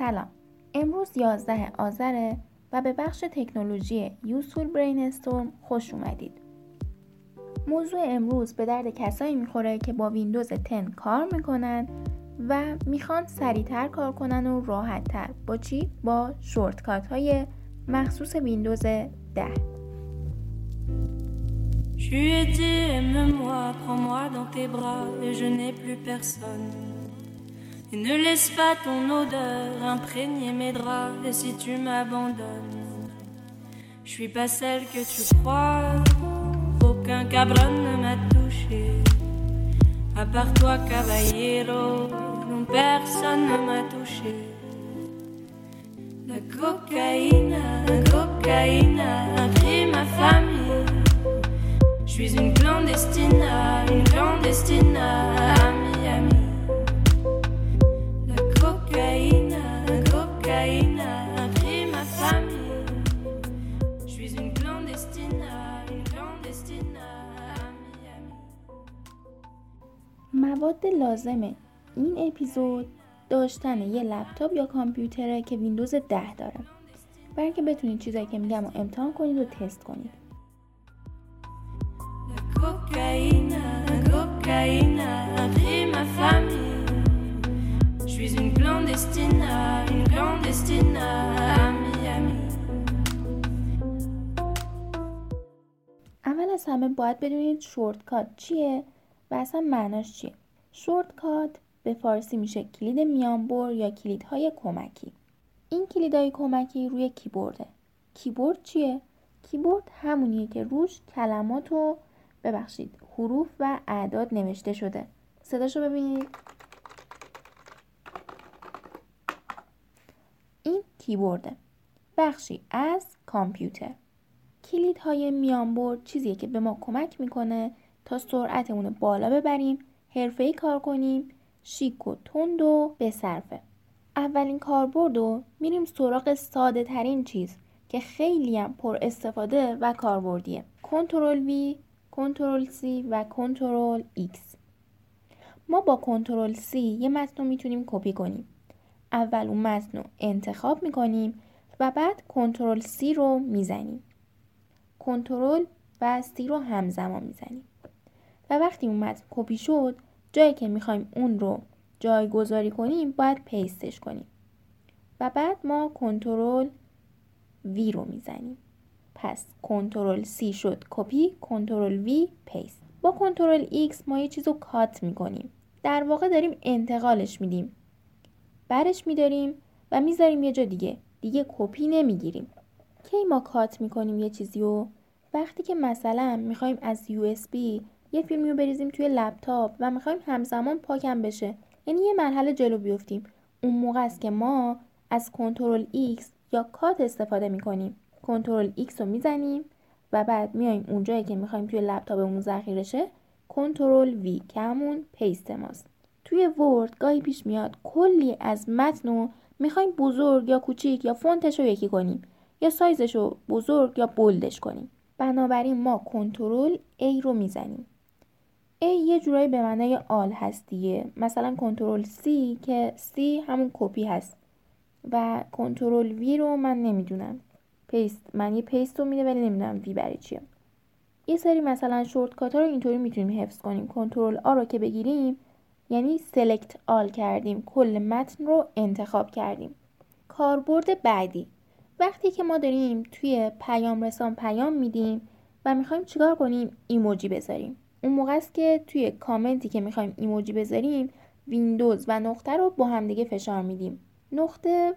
سلام، امروز 11 آذر و به بخش تکنولوژی یوزفول برین استورم خوش اومدید. موضوع امروز به درد کسایی میخوره که با ویندوز 10 کار میکنن و میخوان سریعتر کار کنن و راحتتر. با چی؟ با شورتکات های مخصوص ویندوز 10. Je lui ai dit aime-moi, prends-moi dans tes bras et je n'ai plus personne. Et ne laisse pas ton odeur imprégner mes draps et si tu m'abandonnes. Je suis pas celle que tu crois, aucun cabron ne m'a touché. À part toi caballero, non personne ne m'a touché. La cocaïne a pris ma famille. Je suis une clandestine à Miami. La cocaïne a pris ma famille. Je suis une clandestine à Miami. مواد لازم این اپیزود داشتن یه لپتاپ یا کامپیوتره که ویندوز 10 داره، برای اینکه بتونید چیزایی که میگم رو امتحان کنید و تست کنید. La cocaïne a pris ma famille. Je suis une clandestine à Miami. اول از همه باید بدونید شورتکات چیه و اصلا معناش چیه. شورتکات به فارسی میشه کلید میانبر یا کلیدهای کمکی. این کلیدهای کمکی روی کیبورده. کیبورد چیه؟ کیبورد همونیه که روش کلماتو حروف و اعداد نوشته شده. صداشو ببینید. این کیبورده. بخشی از کامپیوتر. کلیدهای میانبرد چیزیه که به ما کمک میکنه تا سرعتمون رو بالا ببریم، حرفه‌ای کار کنیم، شیک و تند و به‌صرفه. اولین کاربردو میریم سراغ ساده ترین چیز که خیلی هم پر استفاده و کاربردیه. کنترل وی، کنترل سی و کنترل ایکس. ما با کنترل سی یه متن رو میتونیم کپی کنیم. اول اون متن رو انتخاب میکنیم و بعد کنترل سی رو میزنیم. کنترل و سی رو همزمان میزنیم. و وقتی اون متن کپی شد، جایی که میخوایم اون رو جایگذاری کنیم، باید پیستش کنیم. و بعد ما کنترل وی رو میزنیم. پس کنترل سی شد کپی، کنترل وی پیست. با کنترل ایکس ما یه چیز رو کات میکنیم. در واقع داریم انتقالش میدیم. برش میداریم و میذاریم یه جا دیگه. دیگه کپی نمیگیریم. کی ما کات میکنیم یه چیزی رو؟ وقتی که مثلا میخوایم از USB یه فیلمی رو بریزیم توی لپتاپ و میخوایم همزمان پاکم بشه. یعنی یه مرحله جلو بیفتیم. اون موقع است که ما از کنترل ایکس یا کات استفاده میکنیم. کنترل ایکس رو میزنیم و بعد میایم اونجایی که میخوایم توی لپتاپمون ذخیره شه، کنترل وی که همون پیست ماست. توی ورد گاهی پیش میاد کلی از متن رو میخوایم بزرگ یا کوچیک یا فونتش رو یکی کنیم یا سایزش رو بزرگ یا بولدش کنیم. بنابراین ما کنترل ای رو میزنیم. ای یه جورایی به معنای آل هست دیگه. مثلا کنترل سی که سی همون کپی هست و کنترل وی رو من نمیدونم. پیست معنی پیست رو میده ولی نمیدونم وی برای چیه. یه سری مثلا شورتکات ها رو اینطوری میتونیم حفظ کنیم. کنترل آ رو که بگیریم یعنی سلکت آل کردیم، کل متن رو انتخاب کردیم. کاربرد بعدی، وقتی که ما داریم توی پیام رسان پیام میدیم و میخوایم چیکار کنیم، ایموجی بذاریم. اون موقع است که توی کامنتی که میخوایم ایموجی بذاریم، ویندوز و نقطه رو با هم دیگه فشار میدیم. نقطه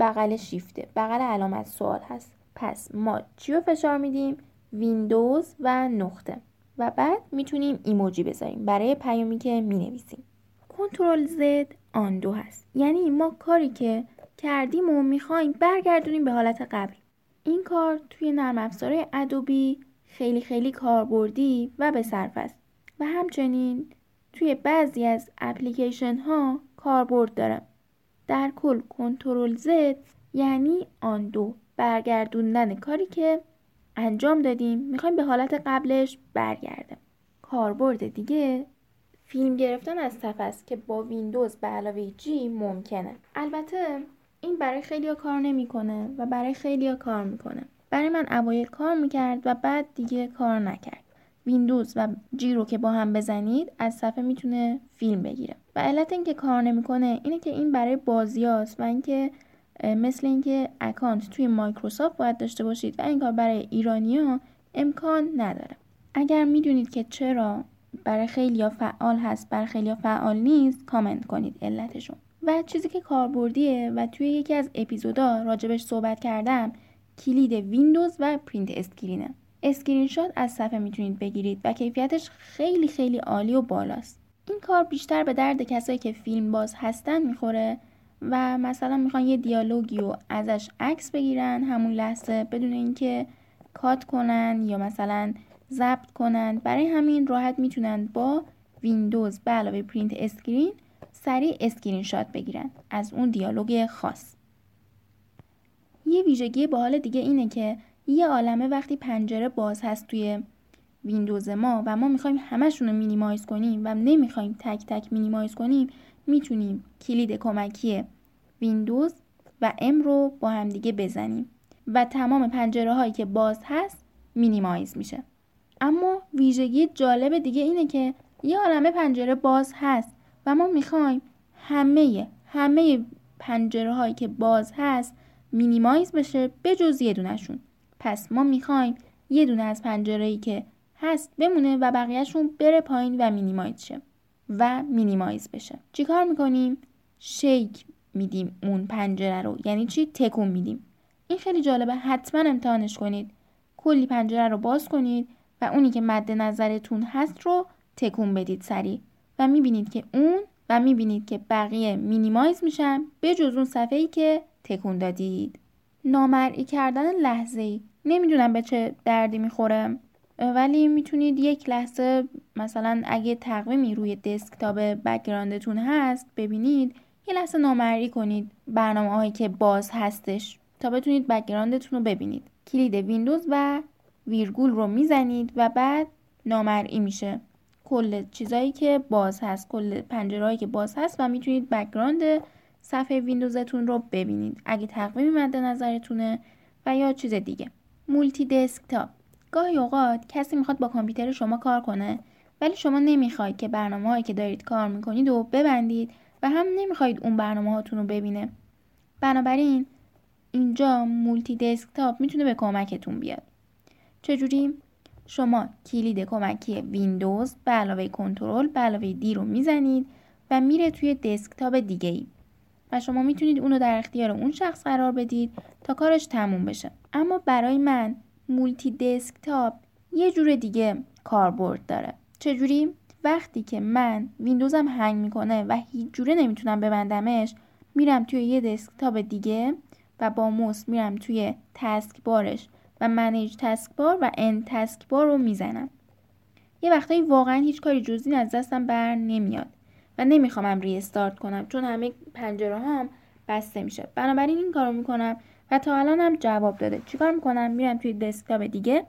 بغل شیفته، بغل علامت سوال هست. پس ما چی رو فشار میدیم؟ ویندوز و نقطه. و بعد میتونیم ایموجی بذاریم برای پیامی که مینویسیم. کنترل زد آن دو هست، یعنی ما کاری که کردیم و میخوایم برگردونیم به حالت قبل. این کار توی نرم افزارهای ادوبی خیلی خیلی کاربردی و به صرف است و همچنین توی بعضی از اپلیکیشن ها کاربرد داره. در کل کنترل زد یعنی آن دو، برگردوندن کاری که انجام دادیم میخوایم به حالت قبلش برگردیم. کاربرد دیگه فیلم گرفتن از صفحه است که با ویندوز به علاوه جی ممکنه. البته این برای خیلیا کار نمیکنه و برای خیلیا کار میکنه. برای من اوایل کار میکرد و بعد دیگه کار نکرد. ویندوز و جی رو که با هم بزنید از صفحه میتونه فیلم بگیره. و علت اینکه کار نمیکنه اینه که این برای بازیاست و اینکه مثل اینکه اکانت توی مایکروسافت باید داشته باشید و این کار برای ایرانی‌ها امکان نداره. اگر میدونید که چرا برای خیلیا فعال هست برای خیلیا فعال نیست کامنت کنید علتشون. و چیزی که کاربردیه و توی یکی از اپیزودا راجبش صحبت کردم کلید ویندوز و پرینت اسکرینه. اسکرین شات از صفحه میتونید بگیرید و کیفیتش خیلی خیلی عالی و بالاست. این کار بیشتر به درد کسایی که فیلم باز هستن میخوره و مثلا میخوان یه دیالوگی رو ازش عکس بگیرن همون لحظه بدون اینکه کات کنن یا مثلا ضبط کنن. برای همین راحت میتونن با ویندوز به علاوه پرینت اسکرین سریع اسکرین شات بگیرن از اون دیالوگ خاص. یه ویژگی باحال دیگه اینه که یه عالمه وقتی پنجره باز هست توی ویندوز ما و ما میخوایم همشون رو مینیمایز کنیم و نمیخوایم تک تک مینیمایز کنیم میتونیم کلید کمکی ویندوز و ام رو با هم دیگه بزنیم و تمام پنجره هایی که باز هست مینیمایز میشه. اما ویژگی جالب دیگه اینه که یه عالمه پنجره باز هست و ما میخوایم همه پنجره هایی که باز هست مینیمایز بشه به جز یه دونشون. پس ما میخوایم یه دونه از پنجره‌ای که هست بمونه و بقیه‌شون بره پایین و مینیمایز بشه. چیکار میکنیم؟ شیک میدیم اون پنجره رو. یعنی چی؟ تکون میدیم. این خیلی جالبه، حتما امتحانش کنید. کلی پنجره رو باز کنید و اونی که مد نظرتون هست رو تکون بدید سریع و میبینید که بقیه مینیمایز میشن به جز اون صفحه‌ای که تکون دادید. نامرئی کردن لحظه‌ای نمیدونم به چه دردی میخوره ولی میتونید یک لحظه مثلا اگه تقویمی روی دسکتاپ بک‌گراندتون هست ببینید یه لحظه نامرئی کنید برنامه‌هایی که باز هستش تا بتونید بک‌گراندتون رو ببینید. کلید ویندوز و ویرگول رو میزنید و بعد نامرئی میشه کل چیزایی که باز هست، کل پنجره‌هایی که باز هست و میتونید بک‌گراند صفحه ویندوزتون رو ببینید اگه تقویمی مد نظرتونه و یا چیز دیگه. مولتی دسکتاپ. گاهی اوقات کسی میخواد با کامپیوتر شما کار کنه ولی شما نمیخواید که برنامه‌هایی که دارید کار میکنید رو ببندید و هم نمیخواید اون برنامه‌هاتون رو ببینه. بنابراین اینجا مولتی دسکتاپ میتونه به کمکتون بیاد. چجوری؟ شما کلید کمکی ویندوز به علاوه کنترل به علاوه دی رو میزنید و میره توی دسکتاپ دیگه‌ای. و شما میتونید اونو در اختیار اون شخص قرار بدید تا کارش تموم بشه. اما برای من مولتی دسکتاپ یه جور دیگه کاربرد داره. چجوری؟ وقتی که من ویندوزم هنگ میکنه و هیچ جوره نمیتونم ببندمش میرم توی یه دسکتاپ دیگه و با موس میرم توی تسک بارش و منیج تسک بار و اند تسک بار رو میزنم. یه وقتایی واقعا هیچ کاری جز این از دستم بر نمیاد و نمیخوامم ری استارت کنم چون همه پنجره هم بسته میشه. بنابراین این کارو میکنم و تا الان هم جواب داده. چیکار میکنم؟ میرم توی دسکتاپ دیگه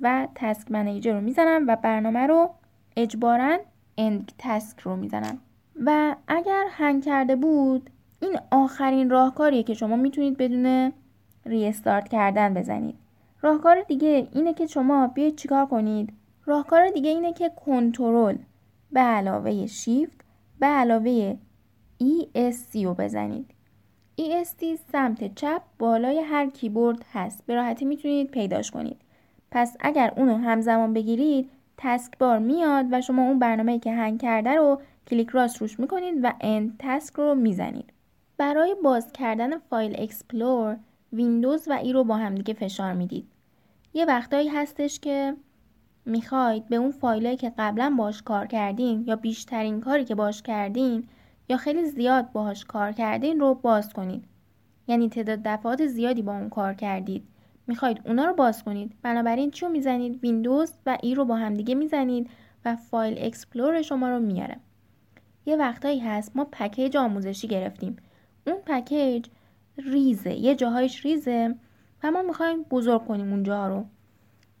و تسک منیجر رو میزنم و برنامه رو اجباراً اند تسک رو میزنم. و اگر هنگ کرده بود این آخرین راهکاریه که شما میتونید بدون ری استارت کردن بزنید. راهکار دیگه اینه که شما بیاید چیکار کنید؟ راهکار دیگه اینه که کنترل به علاوه شیفت به علاوه ESC رو بزنید. ESC سمت چپ بالای هر کیبورد هست. به راحتی میتونید پیداش کنید. پس اگر اونو همزمان بگیرید تسک بار میاد و شما اون برنامه‌ای که هنگ کرده رو کلیک راست روش میکنید و اند تسک رو میزنید. برای باز کردن فایل اکسپلور ویندوز و ای رو با همدیگه فشار میدید. یه وقتایی هستش که میخواید به اون فایلایی که قبلا باهاش کار کردین یا بیشترین کاری که باهاش کردین یا خیلی زیاد باهاش کار کردین رو باز کنید. یعنی تعداد دفعات زیادی با اون کار کردید. میخواید اونا رو باز کنید. بنابراین چی رو میزنید؟ ویندوز و ای رو با هم دیگه میزنید و فایل اکسپلور شما رو میاره. یه وقتایی هست ما پکیج آموزشی گرفتیم. اون پکیج ریزه. یه جاهایش ریزه و ما میخوایم بزرگ کنیم اون جاها رو.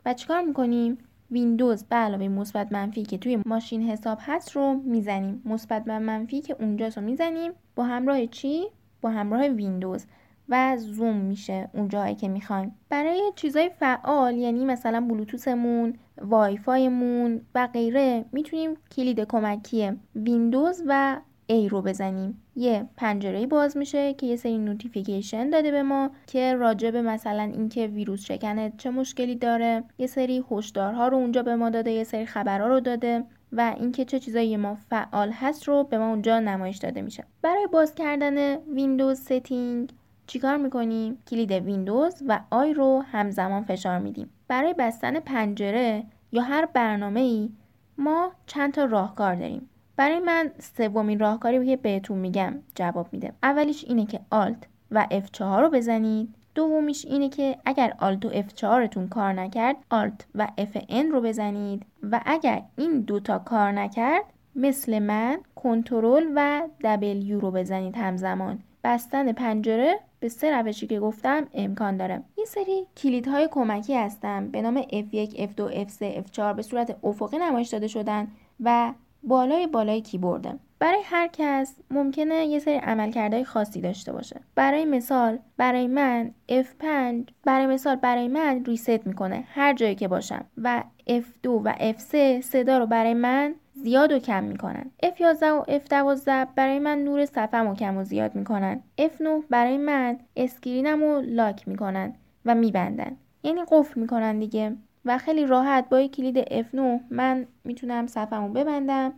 و چیکار میکنیم؟ ویندوز به علاوه مثبت منفی که توی ماشین حساب هست رو میزنیم. مثبت و منفی که اونجاست رو میزنیم با همراه چی؟ با همراه ویندوز و زوم میشه اون جایی که میخوایم. برای چیزای فعال یعنی مثلا بلوتوثمون، وایفایمون و غیره میتونیم کلید کمکی ویندوز و ای رو بزنیم. یه پنجره‌ای باز میشه که یه سری نوتیفیکیشن داده به ما که راجع به مثلا اینکه ویروس شکنه چه مشکلی داره، یه سری هشدارها رو اونجا به ما داده، یه سری خبرها رو داده و اینکه چه چیزایی ما فعال هست رو به ما اونجا نمایش داده میشه. برای باز کردن ویندوز ستینگ چیکار میکنیم؟ کلید ویندوز و آی رو همزمان فشار میدیم. برای بستن پنجره یا هر برنامه‌ای ما چند تا راهکار داریم. برای من سومین راهکاری که بهتون میگم جواب میده. اولیش اینه که Alt و F4 رو بزنید. دومیش اینه که اگر Alt و F4 تون کار نکرد Alt و Fn رو بزنید و اگر این دوتا کار نکرد مثل من Ctrl و W رو بزنید همزمان. بستن پنجره به سه روشی که گفتم امکان داره. یه سری کلیدهای کمکی هستن به نام F1, F2, F3, F4 به صورت افقی نمایش داده شدن و بالای کیبورد. برای هر کس ممکنه یه سری عملکردهای خاصی داشته باشه. برای مثال برای من F5 برای من ریست میکنه هر جایی که باشم و F2 و F3 صدا رو برای من زیاد و کم میکنن. F11 و F12 برای من نور صفحه‌مو کم و زیاد میکنن. F9 برای من اسکرینمو لاک میکنن و میبندن. یعنی قفل میکنن دیگه. و خیلی راحت با کلید F9 من میتونم صفحه‌مو ببندم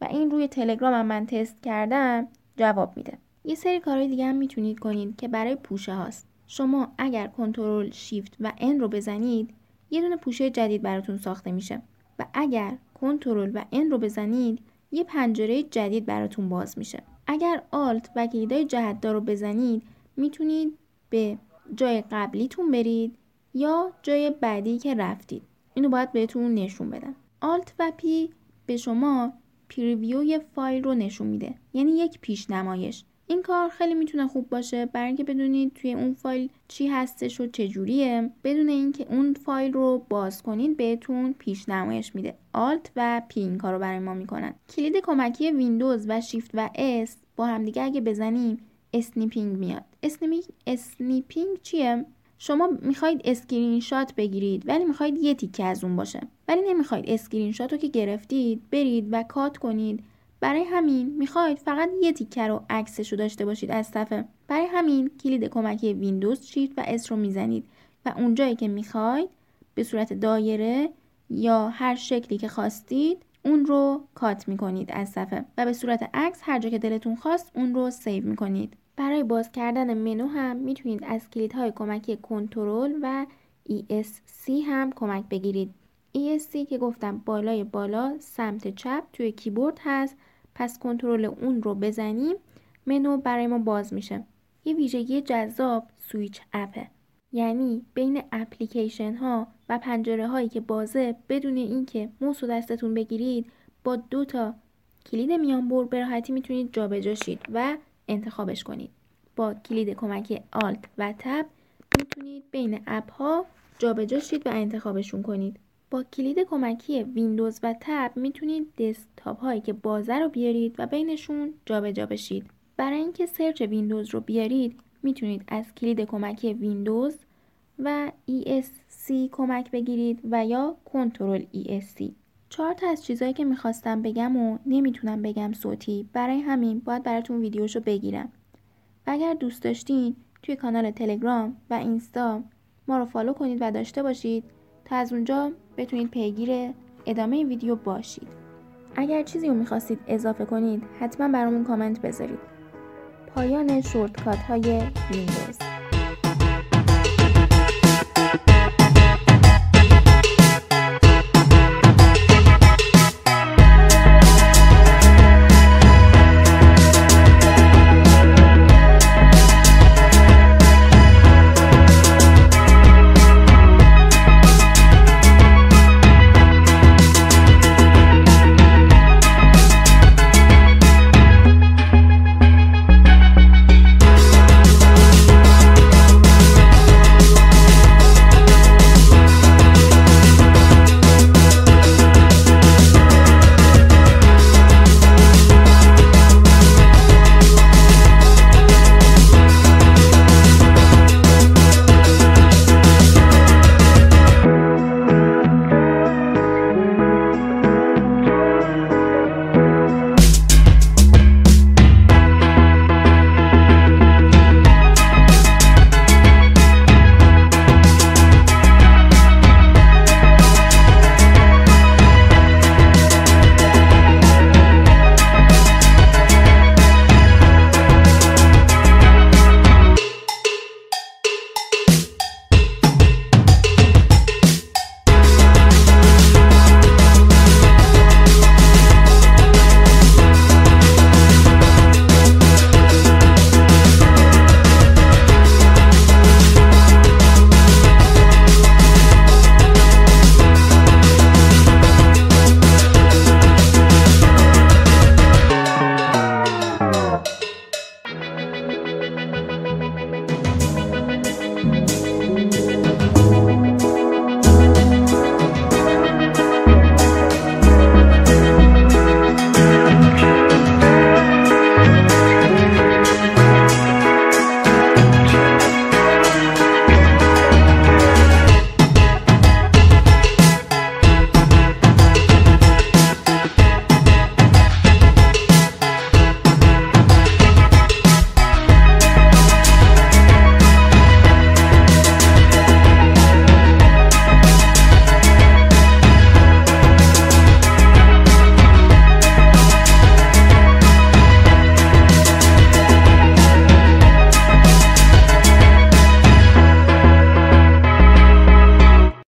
و این روی تلگرامم من تست کردم جواب میده. یه سری کارهای دیگه هم میتونید کنید که برای پوشه هاست. شما اگر کنترل شیفت و N رو بزنید یه دونه پوشه جدید براتون ساخته میشه و اگر کنترل و N رو بزنید یه پنجره جدید براتون باز میشه. اگر Alt و کلیدهای جهت‌دار رو بزنید میتونید به جای قبلیتون برید یا جای بعدی که رفتید. اینو باید بهتون نشون بدم. Alt و P به شما پریویوی فایل رو نشون میده. یعنی یک پیش نمایش. این کار خیلی میتونه خوب باشه برای اینکه بدونید توی اون فایل چی هستش و چجوریه. بدون اینکه اون فایل رو باز کنید بهتون پیش نمایش میده. Alt و P این کار رو برای ما میکنن. کلید کمکی ویندوز و شیفت و S با همدیگه اگه بزنیم اسنیپینگ میاد. اسنیپینگ چیه؟ شما میخواید اسکرین شات بگیرید ولی میخواید یه تیکه از اون باشه ولی نمیخواید اسکرین شات رو که گرفتید برید و کات کنید. برای همین میخواید فقط یه تیکه رو عکسش رو داشته باشید از صفحه. برای همین کلید کمکی ویندوز شیفت و اس رو میزنید و اون جایی که میخواید به صورت دایره یا هر شکلی که خواستید اون رو کات میکنید از صفحه و به صورت عکس هر جا که دلتون خواست اون رو سیو میکنید. برای باز کردن منو هم میتونید از کلیدهای کمکی کنترل و ESC هم کمک بگیرید. ESC که گفتم بالا سمت چپ توی کیبورد هست. پس کنترل اون رو بزنیم منو برای ما باز میشه. یه ویژگی جذاب سویچ اپه. یعنی بین اپلیکیشن ها و پنجره هایی که بازه بدون اینکه موس رو دستتون بگیرید با 2 کلید میانبر به راحتی میتونید جابجا شید و انتخابش کنید. با کلید کمکی Alt و Tab میتونید بین اپ ها جابجا شید و انتخابشون کنید. با کلید کمکی ویندوز و Tab میتونید دسکتاپ هایی که بازه رو بیارید و بینشون جابجا بشید. برای اینکه سرچ ویندوز رو بیارید میتونید از کلید کمکی ویندوز و ESC کمک بگیرید و یا کنترل ESC. 4 از چیزایی که میخواستم بگم و نمیتونم بگم صوتی برای همین باید براتون ویدیوشو بگیرم. و اگر دوست داشتین توی کانال تلگرام و اینستا ما رو فالو کنید و داشته باشید تا از اونجا بتونید پیگیر ادامه این ویدیو باشید. اگر چیزی رو میخواستید اضافه کنید حتما برامون کامنت بذارید. پایان شورتکات های ویندوز.